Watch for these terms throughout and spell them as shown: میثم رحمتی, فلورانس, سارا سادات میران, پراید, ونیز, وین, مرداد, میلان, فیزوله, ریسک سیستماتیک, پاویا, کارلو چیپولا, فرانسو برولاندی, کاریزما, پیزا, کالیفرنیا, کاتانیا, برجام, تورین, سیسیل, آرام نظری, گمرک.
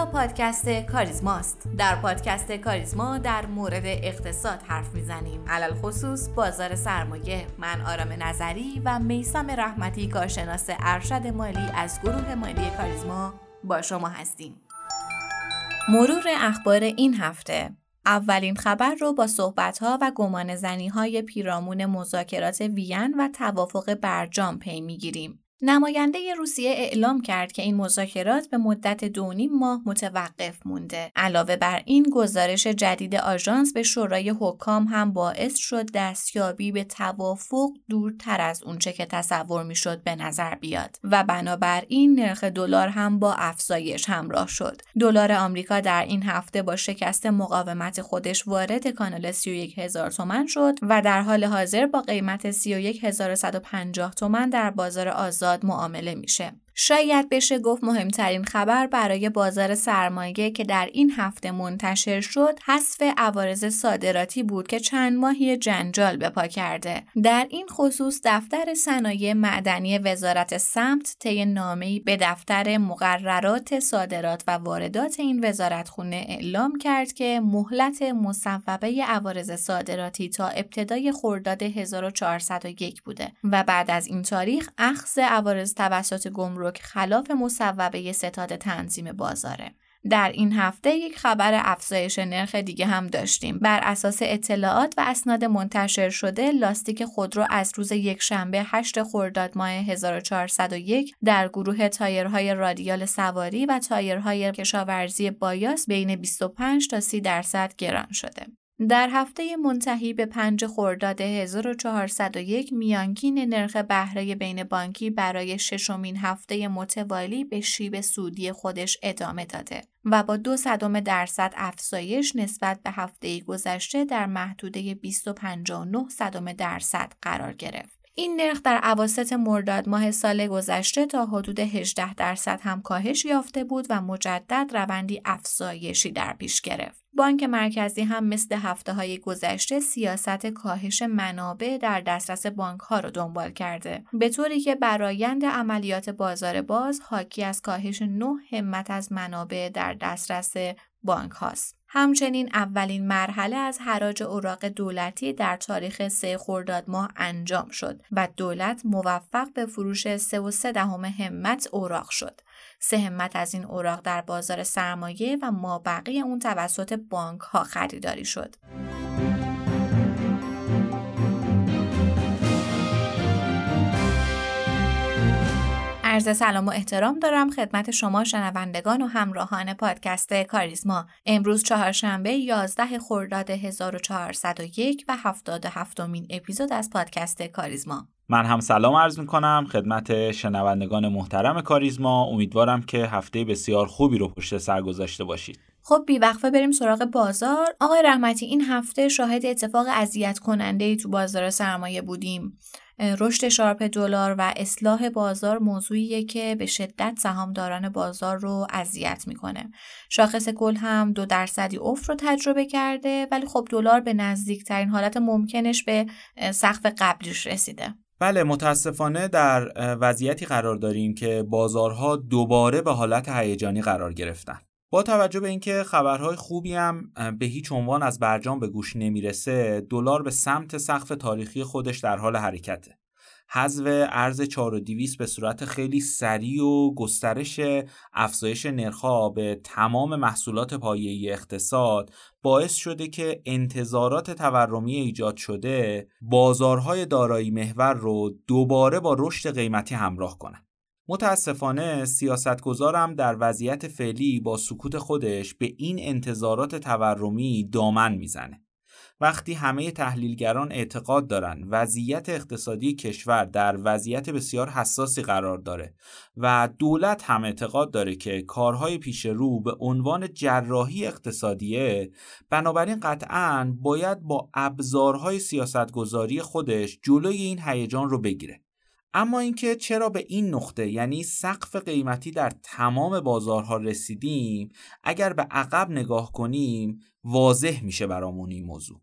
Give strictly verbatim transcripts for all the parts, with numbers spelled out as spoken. اینجا پادکست کاریزماست. در پادکست کاریزما در مورد اقتصاد حرف میزنیم، علل خصوص بازار سرمایه. من آرام نظری و میثم رحمتی، کارشناس ارشد مالی از گروه مالی کاریزما با شما هستیم. مرور اخبار این هفته. اولین خبر رو با صحبت‌ها و گمانه‌زنی‌های پیرامون مذاکرات وین و توافق برجام پی می‌گیریم. نماینده روسیه اعلام کرد که این مذاکرات به مدت دو نیم ماه متوقف مونده. علاوه بر این، گزارش جدید آژانس به شورای حکام هم باعث شد دستیابی به توافق دورتر از اونچه که تصور میشد به نظر بیاد و بنابر این نرخ دلار هم با افزایش همراه شد. دلار آمریکا در این هفته با شکست مقاومت خودش وارد کانال سی و یک هزار تومان شد و در حال حاضر با قیمت سی و یک هزار و صد و پنجاه تومان در بازار آزاد معامله میشه. شاید بشه گفت مهمترین خبر برای بازار سرمایه که در این هفته منتشر شد، حذف عوارض صادراتی بود که چند ماهی جنجال به پا کرده. در این خصوص دفتر صنایع معدنی وزارت سمت طی نامه‌ای به دفتر مقررات صادرات و واردات این وزارتخونه اعلام کرد که مهلت مصوبه عوارض صادراتی تا ابتدای خرداد هزار و چهارصد و یک بوده و بعد از این تاریخ اخذ عوارض توسط گمرک خلاف مصوبه ستاد تنظیم بازاره. در این هفته یک خبر افزایش نرخ دیگه هم داشتیم. بر اساس اطلاعات و اسناد منتشر شده، لاستیک خودرو از روز یکشنبه هشت خرداد ماه هزار و چهارصد و یک در گروه تایرهای رادیال سواری و تایرهای کشاورزی بایاس بین بیست و پنج تا سی درصد گران شده. در هفته منتهی به پنج خرداد هزار و چهارصد و یک میانگین نرخ بهره بین بانکی برای ششمین هفته متوالی به شیب سودی خودش ادامه داده و با دو صدم درصد افزایش نسبت به هفته گذشته در محدوده بیست و پنج و نه صدم درصد قرار گرفت. این نرخ در اواسط مرداد ماه سال گذشته تا حدود هجده درصد هم کاهش یافته بود و مجدد روندی افزایشی در پیش گرفت. بانک مرکزی هم مثل هفته‌های گذشته سیاست کاهش منابع در دسترس بانک‌ها را دنبال کرده، به طوری که برآیند عملیات بازار باز حاکی از کاهش نه همت از منابع در دسترس بانک‌هاست. همچنین اولین مرحله از حراج اوراق دولتی در تاریخ سه خرداد ماه انجام شد و دولت موفق به فروش سه و سه دهم همت اوراق شد. سه همت از این اوراق در بازار سرمایه و مابقی اون توسط بانک ها خریداری شد. عرض سلام و احترام دارم خدمت شما شنوندگان و همراهان پادکست کاریزما. امروز چهارشنبه یازده خرداد هزار و چهارصد و یک و هفتاد و هفتمین اپیزود از پادکست کاریزما. من هم سلام عرض میکنم خدمت شنوندگان محترم کاریزما. امیدوارم که هفته بسیار خوبی رو پشت سر گذاشته باشید. خب بی‌وقفه بریم سراغ بازار. آقای رحمتی، این هفته شاهد اتفاق اذیت کننده‌ای تو بازار سرمایه بودیم. رشد شارپ دلار و اصلاح بازار موضوعیه که به شدت سهامداران بازار رو اذیت میکنه. شاخص کل هم دو درصدی افت رو تجربه کرده، ولی خب دلار به نزدیکترین حالت ممکنش به سقف قبلیش رسیده. بله، متاسفانه در وضعیتی قرار داریم که بازارها دوباره به حالت هیجانی قرار گرفتن. با توجه به اینکه خبرهای خوبی هم به هیچ عنوان از برجام به گوش نمیرسه، دلار به سمت سقف تاریخی خودش در حال حرکته. حذف ارز چهار هزار و دویست به صورت خیلی سریع و گسترش افزایش نرخ‌ها به تمام محصولات پایه‌ای اقتصاد باعث شده که انتظارات تورمی ایجاد شده بازارهای دارایی محور رو دوباره با رشد قیمتی همراه کنند. متاسفانه سیاستگزارم در وضعیت فعلی با سکوت خودش به این انتظارات تورمی دامن میزنه. وقتی همه تحلیلگران اعتقاد دارن وضعیت اقتصادی کشور در وضعیت بسیار حساسی قرار داره و دولت هم اعتقاد داره که کارهای پیش رو به عنوان جراحی اقتصادیه، بنابراین قطعاً باید با ابزارهای سیاستگزاری خودش جلوی این هیجان رو بگیره. اما اینکه چرا به این نقطه، یعنی سقف قیمتی در تمام بازارها رسیدیم، اگر به عقب نگاه کنیم واضح میشه برامون این موضوع.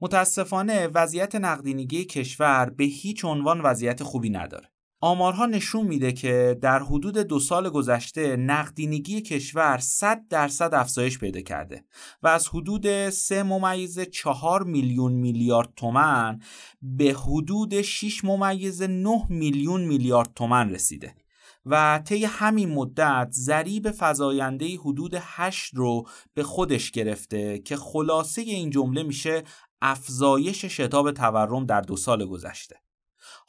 متاسفانه وضعیت نقدینگی کشور به هیچ عنوان وضعیت خوبی نداره. آمارها نشون میده که در حدود دو سال گذشته نقدینگی کشور صد درصد افزایش پیدا کرده و از حدود سه ممیز چهار میلیون میلیارد تومان به حدود شش ممیز نه میلیون میلیارد تومان رسیده و طی همین مدت ضریب فزاینده‌ای حدود هشت رو به خودش گرفته که خلاصه این جمله میشه افزایش شتاب تورم در دو سال گذشته.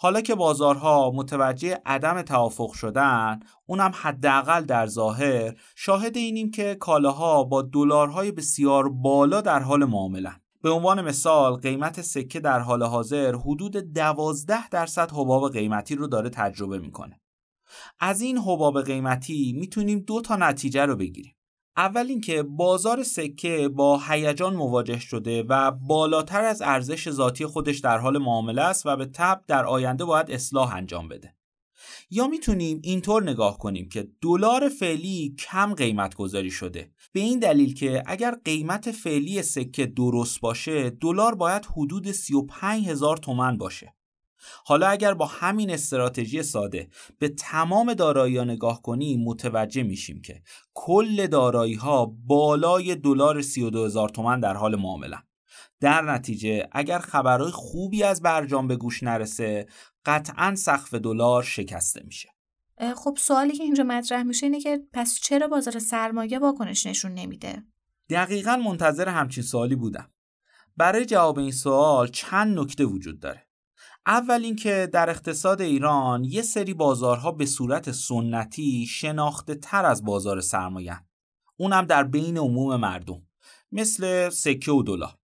حالا که بازارها متوجه عدم توافق شدن، اونم حداقل در ظاهر، شاهد اینیم که کالاها با دلارهای بسیار بالا در حال معامله‌اند. به عنوان مثال قیمت سکه در حال حاضر حدود دوازده درصد حباب قیمتی رو داره تجربه میکنه. از این حباب قیمتی میتونیم دو تا نتیجه رو بگیریم. اول اینکه بازار سکه با هیجان مواجه شده و بالاتر از ارزش ذاتی خودش در حال معامله است و به تبع در آینده باید اصلاح انجام بده. یا میتونیم اینطور نگاه کنیم که دلار فعلی کم قیمت گذاری شده، به این دلیل که اگر قیمت فعلی سکه درست باشه دلار باید حدود سی و پنج هزار تومان باشه. حالا اگر با همین استراتژی ساده به تمام دارایی‌ها نگاه کنیم متوجه میشیم که کل دارایی‌ها بالای دلار سی و دو هزار تومان در حال معامله‌اند. در نتیجه اگر خبرهای خوبی از برجام به گوش نرسه قطعاً سقف دلار شکسته میشه. خب سوالی که اینجا مطرح میشه اینه که پس چرا بازار سرمایه واکنش نشون نمیده؟ دقیقاً منتظر همچین سوالی بودم. برای جواب این سوال چند نکته وجود داره. اول اینکه در اقتصاد ایران یه سری بازارها به صورت سنتی شناخته تر از بازار سرمایه، اونم در بین عموم مردم، مثل سکه و دلار.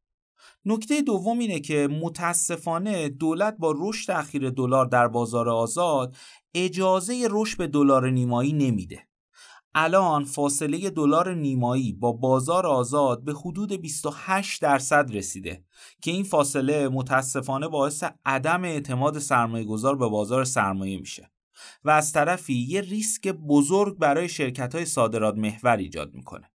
نکته دوم اینه که متاسفانه دولت با رشد اخیر دلار در بازار آزاد اجازه رشد به دلار نیمایی نمیده. الان فاصله دلار نیمایی با بازار آزاد به حدود بیست و هشت درصد رسیده که این فاصله متاسفانه باعث عدم اعتماد سرمایه‌گذار به بازار سرمایه میشه و از طرفی یه ریسک بزرگ برای شرکت‌های صادرات محور ایجاد میکنه.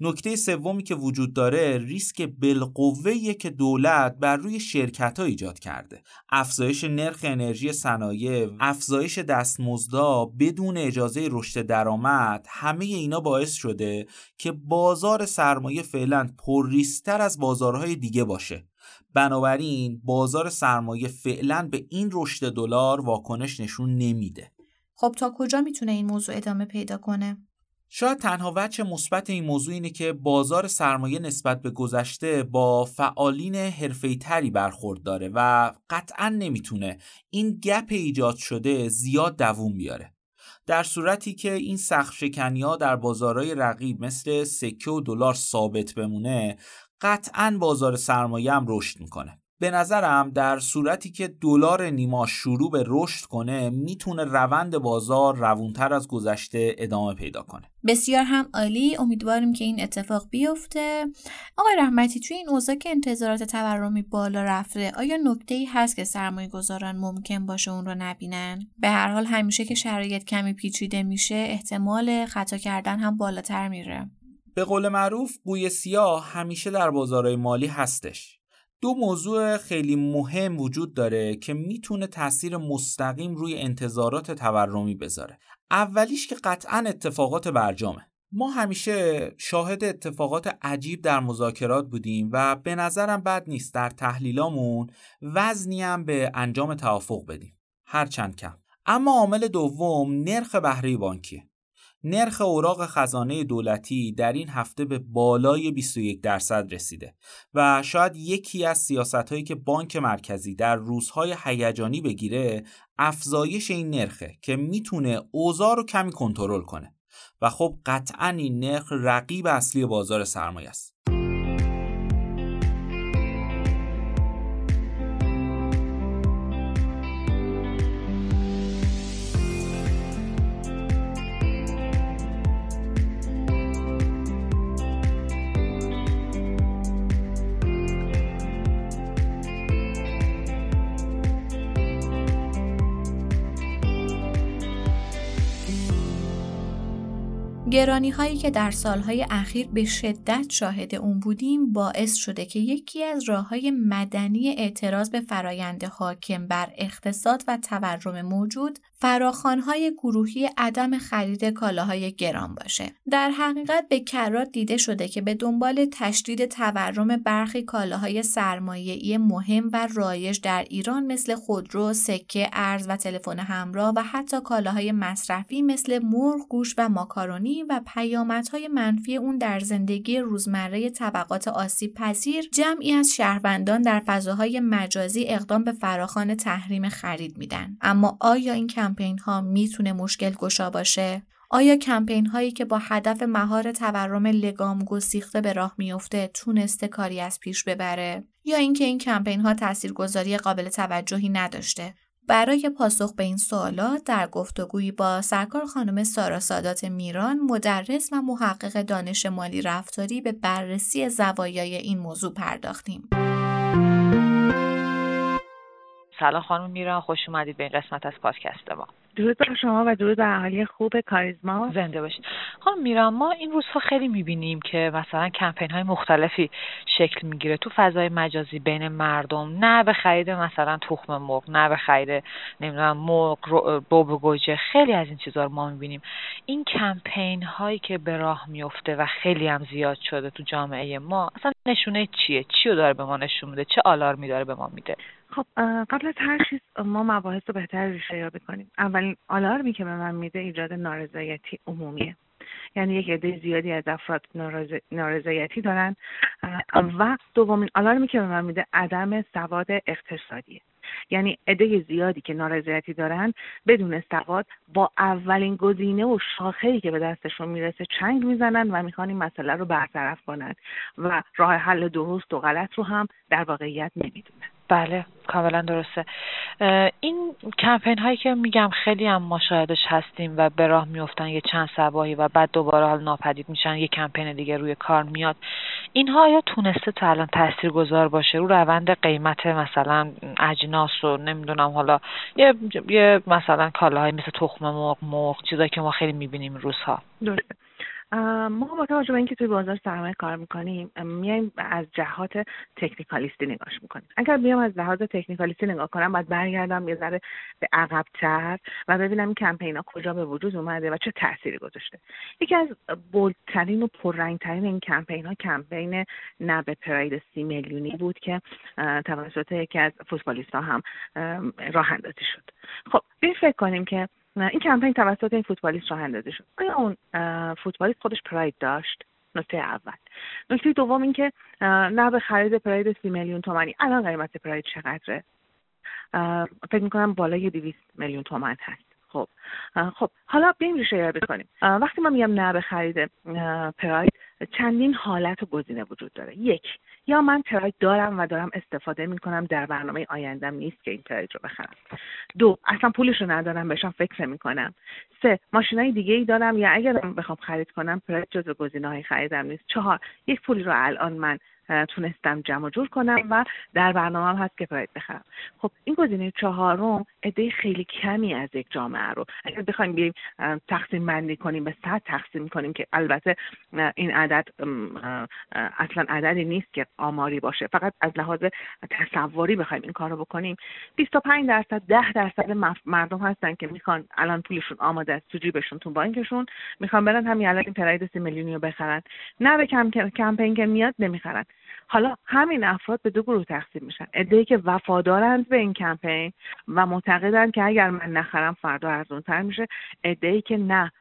نکته سومی که وجود داره ریسک بالقوه‌ای که دولت بر روی شرکت‌ها ایجاد کرده. افزایش نرخ انرژی صنایع، افزایش دستمزدها بدون اجازه رشد درآمد، همه اینا باعث شده که بازار سرمایه فعلا پرریسک‌تر از بازارهای دیگه باشه. بنابراین بازار سرمایه فعلا به این رشد دلار واکنش نشون نمیده. خب تا کجا میتونه این موضوع ادامه پیدا کنه؟ شاید تنها وجه مثبت این موضوع اینه که بازار سرمایه نسبت به گذشته با فعالین حرفه‌ای‌تری برخورد داره و قطعاً نمیتونه این گپ ایجاد شده زیاد دوام بیاره. در صورتی که این سقف شکنی‌ها در بازارهای رقیب مثل سکه و دلار ثابت بمونه، قطعاً بازار سرمایه هم رشد میکنه. به نظرم در صورتی که دلار نیما شروع به رشد کنه میتونه روند بازار روونتر از گذشته ادامه پیدا کنه. بسیار هم عالی، امیدواریم که این اتفاق بیفته. آقای رحمتی، توی این اوضاع که انتظارات تورمی بالا رفته، آیا نکته‌ای هست که سرمایه‌گذاران ممکن باشه اون رو نبینن؟ به هر حال همیشه که شرایط کمی پیچیده میشه احتمال خطا کردن هم بالاتر میره. به قول معروف بوی سیاه همیشه در بازارهای مالی هستش. دو موضوع خیلی مهم وجود داره که میتونه تأثیر مستقیم روی انتظارات تورمی بذاره. اولیش که قطعاً اتفاقات برجامه. ما همیشه شاهد اتفاقات عجیب در مذاکرات بودیم و به نظرم بد نیست در تحلیلامون وزنی هم به انجام توافق بدیم، هرچند کم. اما عامل دوم نرخ بهره بانکیه. نرخ اوراق خزانه دولتی در این هفته به بالای بیست و یک درصد رسیده و شاید یکی از سیاست‌هایی که بانک مرکزی در روزهای هیجانی بگیره افزایش این نرخه که میتونه اوضاع رو کمی کنترل کنه و خب قطعاً این نرخ رقیب اصلی بازار سرمایه است. گرانی‌هایی که در سالهای اخیر به شدت شاهد اون بودیم باعث شده که یکی از راه‌های مدنی اعتراض به فرآیند حاکم بر اقتصاد و تورم موجود فراخوان‌های گروهی عدم خرید کالاهای گران باشه. در حقیقت به کرات دیده شده که به دنبال تشدید تورم برخی کالاهای سرمایه‌ای مهم و رایج در ایران مثل خودرو، سکه، ارز و تلفن همراه و حتی کالاهای مصرفی مثل مرغ، گوشت و ماکارونی و پیامدهای منفی اون در زندگی روزمره طبقات آسیب پذیر، جمعی از شهروندان در فضاهای مجازی اقدام به فراخوان تحریم خرید میدن. اما آیا این کمپین ها میتونه مشکل گشا باشه؟ آیا کمپین هایی که با هدف مهار تورم لگام گسیخته به راه میفته تونسته کاری از پیش ببره؟ یا اینکه این کمپین ها تاثیرگذاری قابل توجهی نداشته؟ برای پاسخ به این سوالات در گفتگویی با سرکار خانم سارا سادات میران، مدرس و محقق دانش مالی رفتاری، به بررسی زوایای این موضوع پرداختیم. سلام خانم میران، خوش اومدید به این قسمت از پادکست ما. درود بر شما و درود بر اهالی خوب کاریزما. زنده باشید. خانم میران، ما این روزها خیلی میبینیم که مثلا کمپین های مختلفی شکل میگیره تو فضای مجازی بین مردم، نه به خرید مثلا تخم مرغ، نه به خرید نمیدونم مرغ، بوب گوجه، خیلی از این چیزا رو ما میبینیم. این کمپین هایی که به راه میفته و خیلی هم زیاد شده تو جامعه ما، اصلا نشونه چیه؟ چیو داره به ما نشون میده؟ چه آلارمی داره به ما میده؟ خب قبل از هر چیز ما مباحث رو بهتر ریشه یابی کنیم. اولین آلارمی که به من میده ایجاد نارضایتی عمومیه. یعنی یک عده زیادی از افراد نارض... نارضایتی دارن. و دومین آلارمی که به من میده عدم سواد اقتصادیه. یعنی عده زیادی که نارضایتی دارن بدون سواد با اولین گزینه و شاخه‌ای که به دستشون میرسه چنگ میزنن و میخوان این مسئله رو برطرف کنن و راه حل درست و غلط رو هم در واقعیت نمیدونن. بله، کاملا درسته. این کمپین هایی که میگم خیلی هم ما شاهدش هستیم و به راه میافتن یه چند صباحی و بعد دوباره حال ناپدید میشن، یه کمپین دیگه روی کار میاد. اینها یا تونسته تا الان تاثیرگذار باشه رو روند قیمت مثلا اجناس و نمیدونم حالا یه یه مثلا کالاهای مثل تخم مرغ، مرغ، چیزایی که ما خیلی میبینیم روزها؟ درسته. ما با توجه به اینکه توی بازار سرمایه کار میکنیم، میایم از جهات تکنیکالیستی نگاهش میکنیم. اگر بیام از لحاظ تکنیکالیستی نگاه کنم، باید برگردم یه ذره به عقب‌تر و ببینم این کمپین‌ها کجا به وجود اومده و چه تأثیری گذاشته. یکی از بولدترین و پررنگترین این کمپین‌ها کمپین نه به پراید سی میلیونی بود که توسط یکی از فوتبالیست‌ها هم راه اندازی شد. خب ببین فکر کنیم که این کمپین توسط این فوتبالیست راه اندازی شد. آیا اون فوتبالیست خودش پراید داشت؟ نکته اول. نکته دوم این که نه به خرید پراید سی میلیون تومانی. الان قیمت پراید چقدره؟ فکر میکنم بالای دویست میلیون تومان هست. خب خب حالا بریم ریشه یابی کنیم. وقتی من میگم نه به خرید پراید، چندین حالت و گزینه وجود داره. یک، یا من پراید دارم و دارم استفاده میکنم، در برنامه آیندم نیست که این پراید رو بخرم. دو، اصلا پولش رو ندارم، بهشم فکر نمیکنم. سه، ماشینای دیگه ای دارم یا اگرم بخوام خرید کنم پراید جزو گزینه‌های خریدم نیست. چهار، یک پولی رو الان من تونستم جمع جور کنم و در برنامه‌ام هست که پراید بخرم. خب این گزینه چهارم عده خیلی کمی از یک جامعه رو اگر بخوایم بیایم تقسیم بندی کنیم به صد تقسیم کنیم، که البته این عدد اصلا عددی نیست که آماری باشه، فقط از لحاظ تصوری بخوایم این کارو بکنیم، بیست و پنج درصد ده درصد مردم هستن که میخوان الان پولشون آماده است تو جیبشون، تو بانکشون، میخوان برن همین الان این پراید سی میلیونی رو بخرن. نه به کم... کمپین که میاد نمیخرن. حالا همین افراد به دو گروه تقسیم میشن: عده‌ای که وفادارند به این کمپین و معتقدند که اگر من نخرم فردا ارزان‌تر میشه، عده‌ای که نه،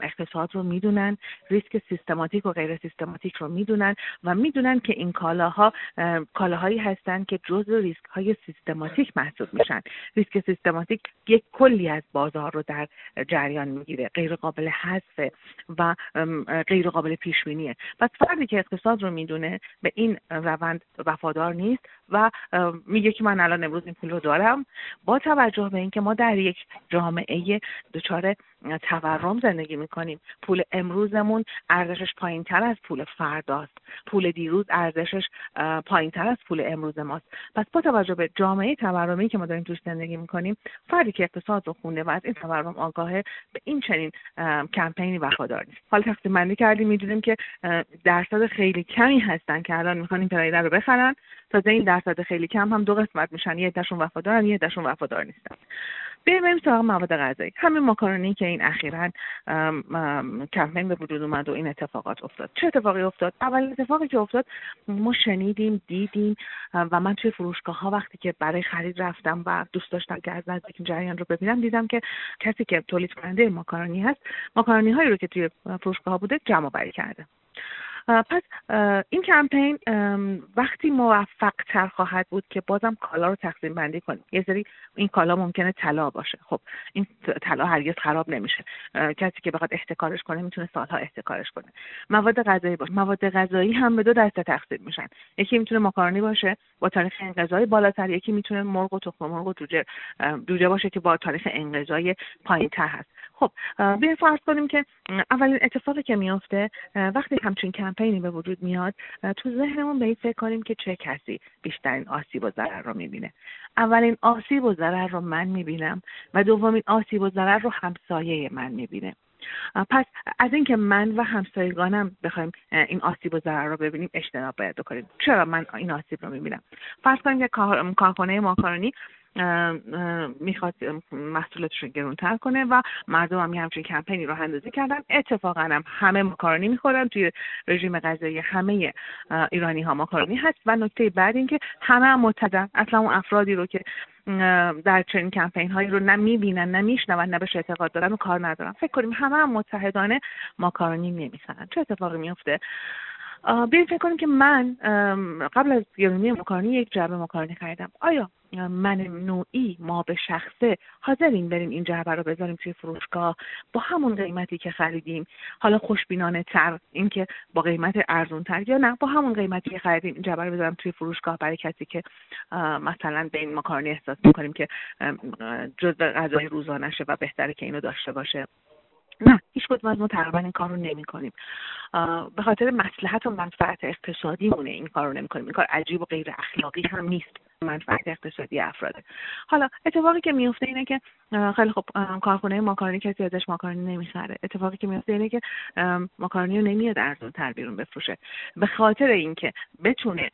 اقتصاد رو میدونن، ریسک سیستماتیک و غیر سیستماتیک رو میدونن و میدونن که این کالاها کالاهایی هستن که جزو ریسک‌های سیستماتیک محسوب میشن. ریسک سیستماتیک یک کلی از بازار رو در جریان میگیره، غیر قابل حذف و غیر قابل پیش بینیه. پس فردی که اقتصاد رو میدونه به این روند وفادار نیست و میگه که من الان امروز این پول رو دارم. با توجه به اینکه ما در یک جامعه دچار تورم زندگی میکنیم، پول امروزمون ارزشش پایینتر از پول فرداست، پول دیروز ارزشش پایینتر از پول امروز ماست. پس با توجه به جامعه تورمی که ما داریم توش زندگی میکنیم، فردی که اقتصاد رو خونده و از این تورم آگاهه، به این چنین کمپینی وفادار نیست. حالا تقسیم بندی کردیم، میدونیم که درصد خیلی کمی هستن که الان میخوان این پراید رو بخرن. تازه این درصد خیلی کم هم دو قسمت میشن: یه عده‌شون وفادارن، یه عده‌شون وفادار نیستن. بریم سراغ مواد غذایی. همین ماکارونی که این اخیراً کمپین به وجود اومد و این اتفاقات افتاد. چه اتفاقی افتاد؟ اول اتفاقی که افتاد ما شنیدیم، دیدیم و من توی فروشگاه‌ها وقتی که برای خرید رفتم و دوست داشتم که از نزدیک این جریان رو ببینم، دیدم که کسی که تولید کننده ماکارونی هست، ماکارونی‌هایی رو که توی فروشگاه‌ها بوده جمع‌آوری کرده. پس این کمپین وقتی موفق تر خواهد بود که بازم کالا رو تقسیم بندی کنیم. یه سری این کالا ممکنه طلا باشه، خب این طلا هرگز خراب نمیشه، کسی که بخواد احتکارش کنه میتونه سالها احتکارش کنه. مواد غذایی باشه، مواد غذایی هم به دو دسته تقسیم میشن. یکی میتونه ماکارونی باشه با تاریخ انقضای بالاتر، یکی میتونه مرغ و تخم مرغ و جوجه جوجه باشه که با تاریخ انقضای پایینتر هست. خب بیاین فرض کنیم که اولین اتفاقی که میفته وقتی همچین کمپینی به وجود میاد، تو ذهنمون به این فکر کنیم که چه کسی بیشترین آسیب و ضرر رو میبینه. اولین آسیب و ضرر رو من میبینم و دومین آسیب و ضرر رو همسایه من میبینه. پس از اینکه من و همسایگانم بخوایم این آسیب و ضرر رو ببینیم اجتناب باید بکنیم. چرا من این آسیب رو میبینم؟ فرض کنیم که کارخانه ماکارونی میخواد محصولاتشون گرونتر کنه و مردم هم همچین کمپینی راه اندازی کردن. اتفاقا هم همه ماکارونی میخورن، توی رژیم غذایی همه ایرانی ها ماکارونی هست. و نکته بعد این که همه هم معتادن، اصلا اون افرادی رو که در چنین کمپین هایی رو نه میبینن نه میشنون نه بهش اعتقاد دارن و کار ندارن. فکر کنیم همه هم متحدانه ماکارونی نمیخورن، چه اتفاقی میفته؟ بیاین فکر کنیم که من قبل از گرونی ماکارونی یک جعبه ماکارونی خریدم. آیا من نوعی ما به شخصه حاضرین بریم این جعبه رو بذاریم توی فروشگاه با همون قیمتی که خریدیم؟ حالا خوشبینانه تر این که با قیمت ارزون تر، یا نه با همون قیمتی که خریدیم این جعبه رو بذاریم توی فروشگاه برای کسی که مثلا به این ماکارونی احساس میکنیم که جزء غذای روزانشه و بهتره که اینو داشته باشه؟ نه، هیچ کدوم از ما تقریبا این کار رو نمی کنیم. به خاطر مصلحت و منفعت اقتصادی مونه این کار رو نمی کنیم. این کار عجیب و غیر اخلاقی هم نیست، منفعت اقتصادی افراده. حالا اتفاقی که میفته اینه که خیلی خب کارخونه ماکارونی کسی ازش ماکارونی نمیخره. اتفاقی که میفته اینه که ماکارونی رو نمیاد ارزان‌تر بیرون بفروشه. به خاطر اینکه بتونه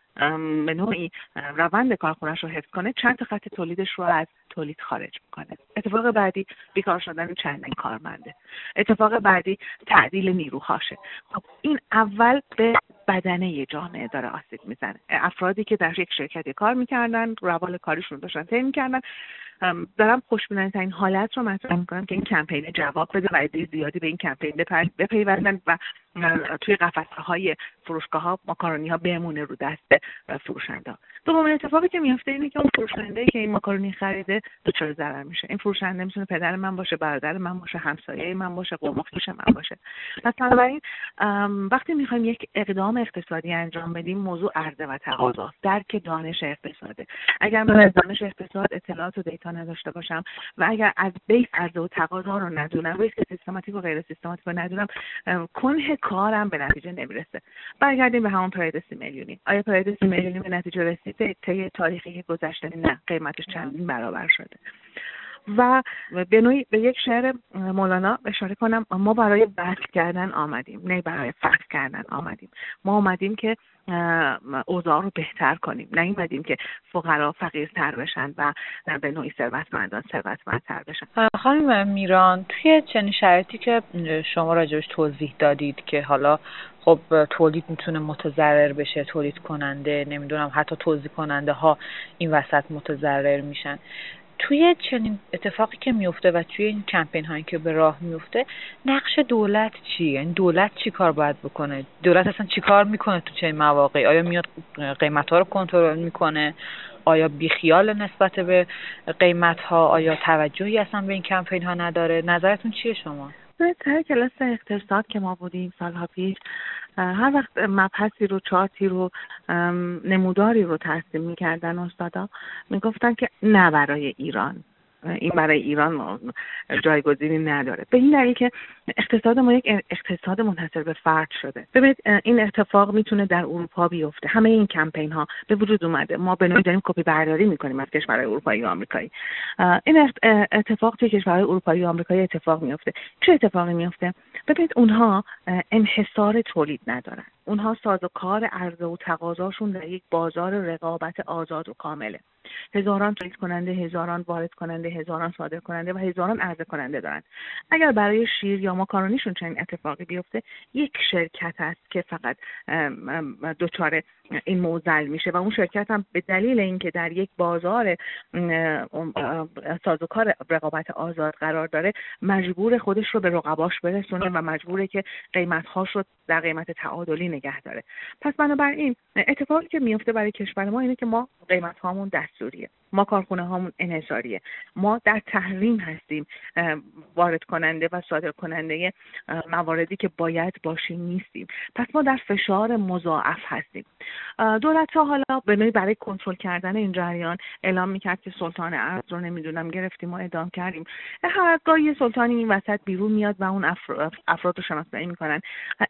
به نوعی روند کارخونه‌اش رو حفظ کنه، چند تا خط تولیدش رو از تولید خارج میکنه. اتفاق بعدی بیکار شدن چندین کارمنده. اتفاق بعدی تعدیل نیروهاشه. خب این اول به بدنه جامعه داره آسیب میزنه. افرادی که در یک شرکتی کار میکردن، روال کاریشون رو داشتن طی میکردن، دارم خوشبینانه‌ترین حالت رو مطرح میکنم که این کمپین جواب بده و عده زیادی به این کمپین بپیوندن و توی قفسه‌های فروشگاه‌ها ماکارونی‌ها بمونه رو دست فروشنده. دومین اتفاقی که میفته اینه که اون فروشنده که این ماکارونی خریده دچار ضرر میشه. این فروشنده میتونه پدر من باشه، برادر من باشه، همسایه من باشه، قوم‌خوش من باشه. پس بنابراین وقتی میخوایم یک اقدام اقتصادی انجام بدیم، موضوع عرضه و تقاضا، درک دانش اقتصاده. اگر من از دانش اقتصاد اطلاعات و دیتا نداشته باشم و اگر از بیس عرضه و تقاضا رو ندونم، ریسک سیستماتیک و غیر سیستماتیک رو ندونم، کنه کارم به نتیجه نمیرسه. برگردیم به همون پراید سی میلیونی. آیا پراید سی میلیونی به نتیجه رسیده؟ طی تاریخی گذشته نه، قیمتش چندین برابر شده. و به نوعی به یک شعر مولانا اشاره کنم، ما برای وصل کردن آمدیم نه برای فقر کردن آمدیم. ما آمدیم که اوضاع رو بهتر کنیم، نه نیومدیم که فقرا فقیرتر بشن و به نوعی ثروتمندان ثروتمندتر بشن. خانم میران، توی چنین شرایطی که شما راجبش توضیح دادید که حالا خب تولید میتونه متضرر بشه، تولید کننده، نمیدونم حتی توزیع کننده ها این وسط متضرر میشن، توی چنین اتفاقی که میفته و توی این کمپین هایی که به راه میفته، نقش دولت چیه؟ یعنی دولت چی کار باید بکنه؟ دولت اصلا چی کار میکنه تو چنین مواقعی؟ آیا میاد قیمت ها رو کنترل میکنه؟ آیا بیخیال نسبت به قیمت ها؟ آیا توجهی اصلا به این کمپین ها نداره؟ نظرتون چیه شما؟ در کلاس اقتصاد که ما بودیم سالها پیش، هر وقت مبحثی رو، چارتی رو، نموداری رو ترسیم میکردن استادا، میگفتن که نه برای ایران، این برای ایران جایگزینی نداره. به این دلیل که اقتصاد ما یک اقتصاد منحصر به فرد شده. ببینید این اتفاق میتونه در اروپا بیفته. همه این کمپین ها به وجود اومده. ما به نوعی داریم کپی برداری میکنیم از کشورهای اروپایی و آمریکایی. این اتفاق توی کشورهای اروپایی و آمریکایی اتفاق میفته. چه اتفاقی میفته؟ ببینید اونها انحصار تولید ندارن. اونها سازوکار عرضه و تقاضاشون در یک بازار رقابت آزاد و کامله. هزاران تولید کننده، هزاران وارد کننده، هزاران صادر کننده و هزاران عرضه کننده دارن. اگر برای شیر یا ماکارونیشون چنین اتفاقی بیفته، یک شرکت است که فقط دوچاره این معضل میشه و اون شرکت هم به دلیل اینکه در یک بازار سازوکار رقابت آزاد قرار داره، مجبور خودش رو به رقباش برسونه و مجبوره که قیمت‌هاش رو در قیمت تعادلی نگه داره. پس بنابراین اتفاقی که میفته برای کشور ما اینه که ما قیمت‌هامون دستوریه، ما کارخونه‌هامون انحصاریه، ما در تحریم هستیم، وارد کننده و صادر کننده مواردی که باید باشیم نیستیم. پس ما در فشار مضاعف هستیم. دولت‌ها حالا به برای کنترل کردن این جریان اعلام می‌کرد که سلطان ارز رو نمیدونم گرفتیم و اعدام کردیم. هر گاه یه سلطانی این وسط بیرون میاد و اون افراد رو شناسایی می‌کنن.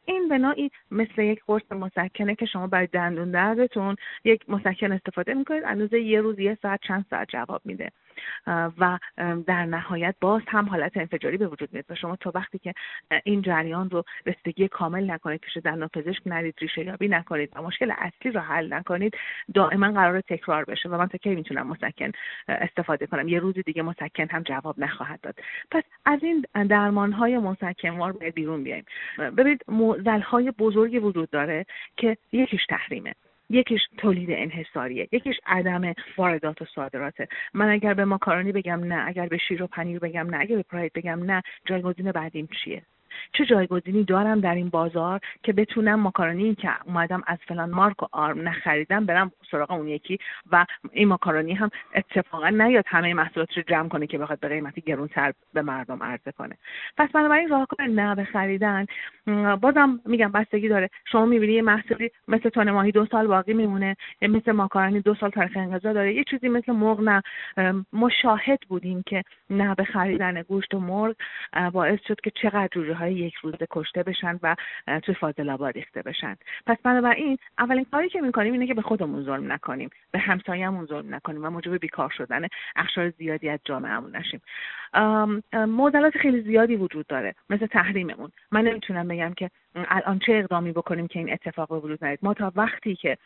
این بنایی مثل یک قرص مسکنه که شما برای دندون دردتون یک مسکن استفاده می‌کنید، اندازه یه روز یه ساعت چند ساعت جواب میده و در نهایت باز هم حالت انفجاری به وجود میاد و شما تا وقتی که این جریان رو رسیدگی کامل نکنید، پیش دندانپزشک نرید، ریشه یابی نکنید و مشکل اصلی رو حل نکنید، دائما قراره تکرار بشه و من تا کی میتونم مسکن استفاده کنم؟ یه روز دیگه مسکن هم جواب نخواهد داد. پس از این درمان‌های مسکنوار باید بیرون بیایم. ببینید معضل‌های بزرگی وجود داره که یکیش تحریمه، یکیش تولید انحصاریه، یکیش عدم واردات و صادراته. من اگر به ماکارونی بگم نه، اگر به شیر و پنیر بگم نه، اگر به پراید بگم نه، جایگزین بعدیم چیه؟ چه جایگزینی دارم در این بازار که بتونم ماکارونی که اومدم از فلان مارک و آرم نخریدم برم سراغ اون یکی و این ماکارونی هم اتفاقا نیاد همه محصولات رو جمع کنه که بخواد به قیمتی گرونتر به مردم عرضه کنه. پس بنابراین راهکار نه به خریدن، بازم میگم بستگی داره. شما میبینی یه محصولی مثل تن ماهی دو سال باقی میمونه، مثل ماکارونی دو سال تاریخ انقضا داره، یه چیزی مثل مرغ نه. مشاهد بودیم که نه به خریدن گوشت و مرغ باعث شد که چقدر های یک روزه کشته بشن و توی فاضلابا ریخته بشن. پس بنابراین اولین کاری که میکنیم اینه که به خودمون ظلم نکنیم، به همسایه‌مون ظلم نکنیم و موجب بیکار شدن اقشار زیادی از جامعهمون نشیم. معضلات خیلی زیادی وجود داره، مثل تحریممون. من نمیتونم بگم که الان چه اقدامی بکنیم که این اتفاق به وجود نیاد. ما تا وقتی که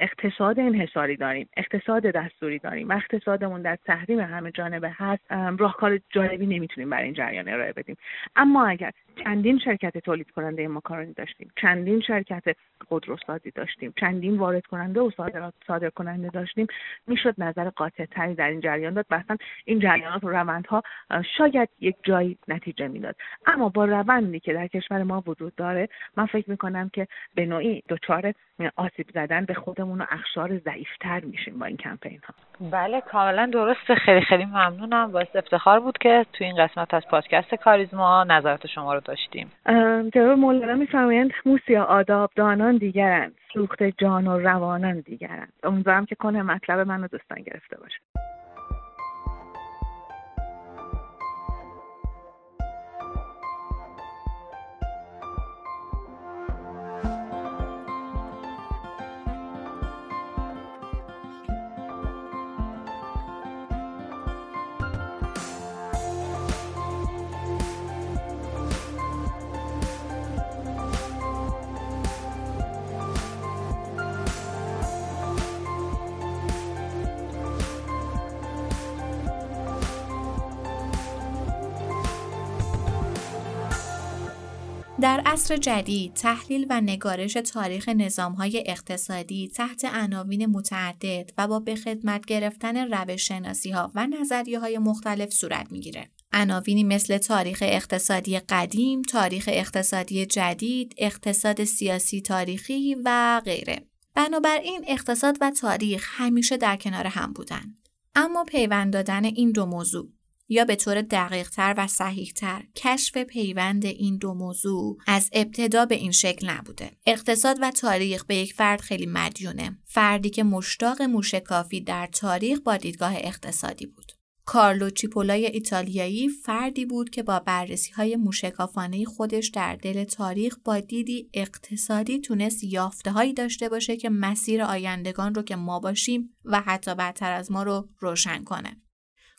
اقتصاد انحصاری داریم، اقتصاد دستوری داریم و اقتصادمون در تحریم همه جانبه هست، راهکار جالبی نمیتونیم برای این جریان ارائه بدیم. اما اگر چندین شرکت تولید کننده ماکارونی داشتیم، چندین شرکت خودروسازی داشتیم، چندین وارد کننده و صادرات صادر کننده داشتیم، میشد نظر قاطع‌تری در این جریان داد. مثلا این جریانات و روندها شاید یک جایی نتیجه میداد، اما با روندی که در کشور ما وجود داره، من فکر میکنم که به نوعی دچار آسیب زدن به خودمون و اخشار ضعیفتر میشیم با این کمپین ها. بله کاملا درسته. خیلی خیلی ممنونم. باعث افتخار بود که تو این قسمت از پادکست کاریزما نظرات شما رو داشتیم. جناب مولانا میفرمایند موسیا آداب دانان دیگرند، سوخت جان و روانان دیگرند. امیدوارم که کنه مطلب منو دوستان گرفته باشه. در عصر جدید، تحلیل و نگارش تاریخ نظام‌های اقتصادی تحت عناوین متعدد و با به خدمت گرفتن روش‌شناسی‌ها و نظریه‌های مختلف صورت می‌گیرد. عناوینی مثل تاریخ اقتصادی قدیم، تاریخ اقتصادی جدید، اقتصاد سیاسی تاریخی و غیره. بنابراین اقتصاد و تاریخ همیشه در کنار هم بودند. اما پیوند دادن این دو موضوع، یا به طور دقیق‌تر و صحیح‌تر کشف پیوند این دو موضوع، از ابتدا به این شکل نبوده. اقتصاد و تاریخ به یک فرد خیلی مدیونه، فردی که مشتاق موشکافی در تاریخ با دیدگاه اقتصادی بود. کارلو چیپولای ایتالیایی فردی بود که با بررسی‌های موشکافانه خودش در دل تاریخ با دیدی اقتصادی تونست یافته‌هایی داشته باشه که مسیر آیندگان رو که ما باشیم و حتی بدتر از ما رو روشن کنه.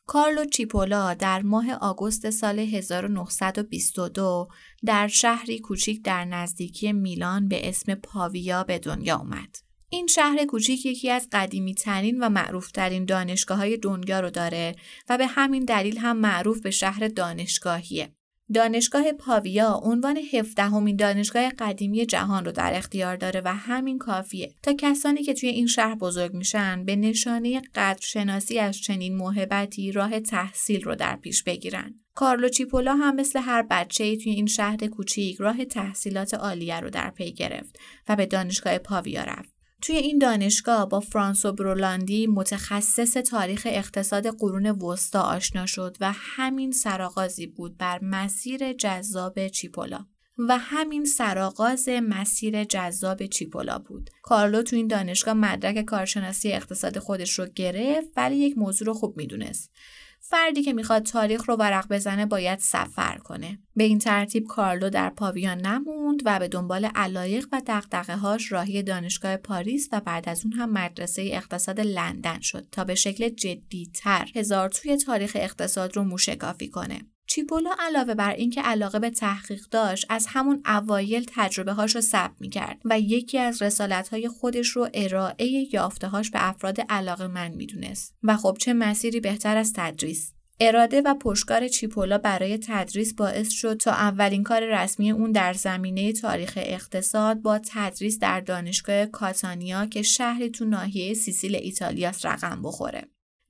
کارلو چیپولا در ماه آگوست سال هزار و نهصد و بیست و دو در شهری کوچک در نزدیکی میلان به اسم پاویا به دنیا آمد. این شهر کوچیک یکی از قدیمی ترین و معروف ترین دانشگاه های دنیا رو داره و به همین دلیل هم معروف به شهر دانشگاهیه. دانشگاه پاویا عنوان هفدهمین دانشگاه قدیمی جهان رو در اختیار داره و همین کافیه تا کسانی که توی این شهر بزرگ میشن به نشانه قدرشناسی از چنین موهبتی راه تحصیل رو در پیش بگیرن. کارلو چیپولا هم مثل هر بچه‌ای توی این شهر کوچیک راه تحصیلات عالیه رو در پی گرفت و به دانشگاه پاویا رفت. توی این دانشگاه با فرانسو برولاندی متخصص تاریخ اقتصاد قرون وسطا آشنا شد و همین سرآغازی بود بر مسیر جذاب چیپولا و همین سرآغاز مسیر جذاب چیپولا بود. کارلو تو این دانشگاه مدرک کارشناسی اقتصاد خودش رو گرفت ولی یک موضوع رو خوب میدونست. فردی که میخواد تاریخ رو ورق بزنه باید سفر کنه. به این ترتیب کارلو در پاویا نموند و به دنبال علایق و دغدغه‌هاش راهی دانشگاه پاریس و بعد از اون هم مدرسه اقتصاد لندن شد تا به شکل جدی‌تر هزار توی تاریخ اقتصاد رو موشکافی کنه. چیپولا علاوه بر اینکه علاقه به تحقیق داشت، از همون اوایل تجربه هاش رو ثبت می‌کرد و یکی از رسالت‌های خودش رو ارائه یافته‌هاش به افراد علاقه‌مند می‌دونست. و خب چه مسیری بهتر از تدریس؟ اراده و پشتکار چیپولا برای تدریس باعث شد تا اولین کار رسمی اون در زمینه تاریخ اقتصاد با تدریس در دانشگاه کاتانیا که شهری تو ناحیه سیسیل ایتالیاست رقم بخوره.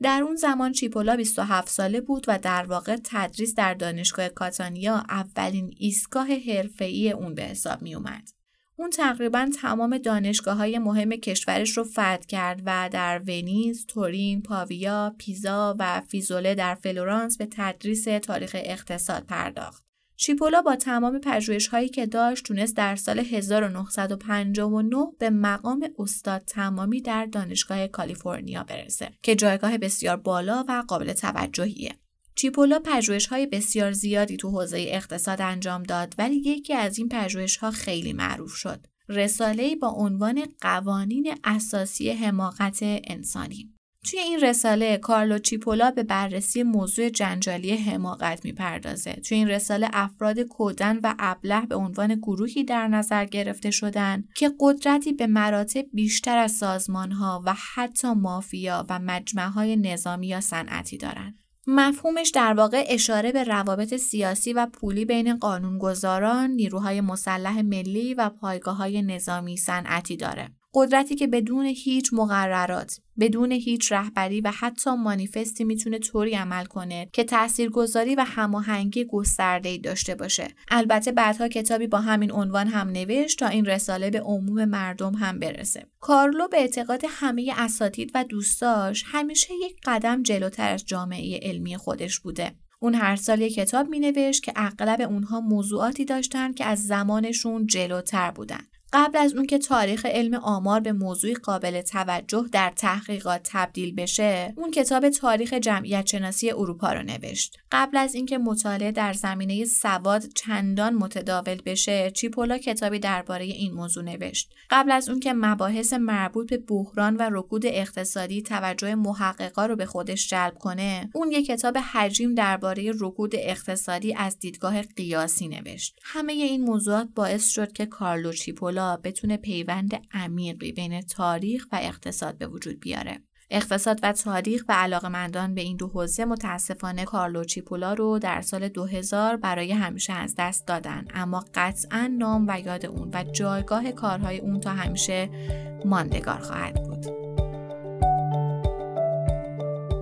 در اون زمان چیپولا بیست و هفت ساله بود و در واقع تدریس در دانشگاه کاتانیا اولین ایستگاه حرفه‌ای اون به حساب می اومد. اون تقریباً تمام دانشگاه‌های مهم کشورش رو فتح کرد و در ونیز، تورین، پاویا، پیزا و فیزوله در فلورانس به تدریس تاریخ اقتصاد پرداخت. چیپولا با تمام پژوهش‌هایی که داشت تونست در سال هزار و نهصد و پنجاه و نه به مقام استاد تمامی در دانشگاه کالیفرنیا برسه که جایگاه بسیار بالا و قابل توجهیه. چیپولا پژوهش‌های بسیار زیادی تو حوزه اقتصاد انجام داد ولی یکی از این پژوهش‌ها خیلی معروف شد. رساله‌ای با عنوان قوانین اساسی حماقت انسانی. توی این رساله کارلو چیپولا به بررسی موضوع جنجالی حماقت میپردازه. توی این رساله افراد کودن و ابله به عنوان گروهی در نظر گرفته شدند که قدرتی به مراتب بیشتر از سازمان‌ها و حتی مافیا و مجمع‌های نظامی یا صنعتی دارند. مفهومش در واقع اشاره به روابط سیاسی و پولی بین قانونگذاران، نیروهای مسلح ملی و پایگاه‌های نظامی صنعتی داره. قدرتی که بدون هیچ مقررات، بدون هیچ رهبری و حتی مانیفستی میتونه طوری عمل کنه که تاثیرگذاری و هماهنگی گسترده‌ای داشته باشه. البته بعدها کتابی با همین عنوان هم نوشت تا این رساله به عموم مردم هم برسه. کارلو به اعتقاد همه اساتید و دوستاش همیشه یک قدم جلوتر از جامعه علمی خودش بوده. اون هر سال یک کتاب مینوشت که اغلب اونها موضوعاتی داشتن که از زمانشون جلوتر بودن. قبل از اون که تاریخ علم آمار به موضوعی قابل توجه در تحقیقات تبدیل بشه، اون کتاب تاریخ جمعیت شناسی اروپا رو نوشت. قبل از اینکه مطالعه در زمینه سواد چندان متداول بشه، چیپولا کتابی درباره این موضوع نوشت. قبل از اون که مباحث مربوط به بحران و رکود اقتصادی توجه محققا رو به خودش جلب کنه، اون یک کتاب حجیم درباره رکود اقتصادی از دیدگاه قیاسی نوشت. همه این موضوعات باعث شد که کارلو چیپولا بتونه پیوند عمیقی بین تاریخ و اقتصاد به وجود بیاره. اقتصاد و تاریخ و علاقه‌مندان به این دو حوزه متاسفانه کارلو چیپولا رو در سال دو هزار برای همیشه از دست دادن، اما قطعاً نام و یاد اون و جایگاه کارهای اون تا همیشه ماندگار خواهد بود.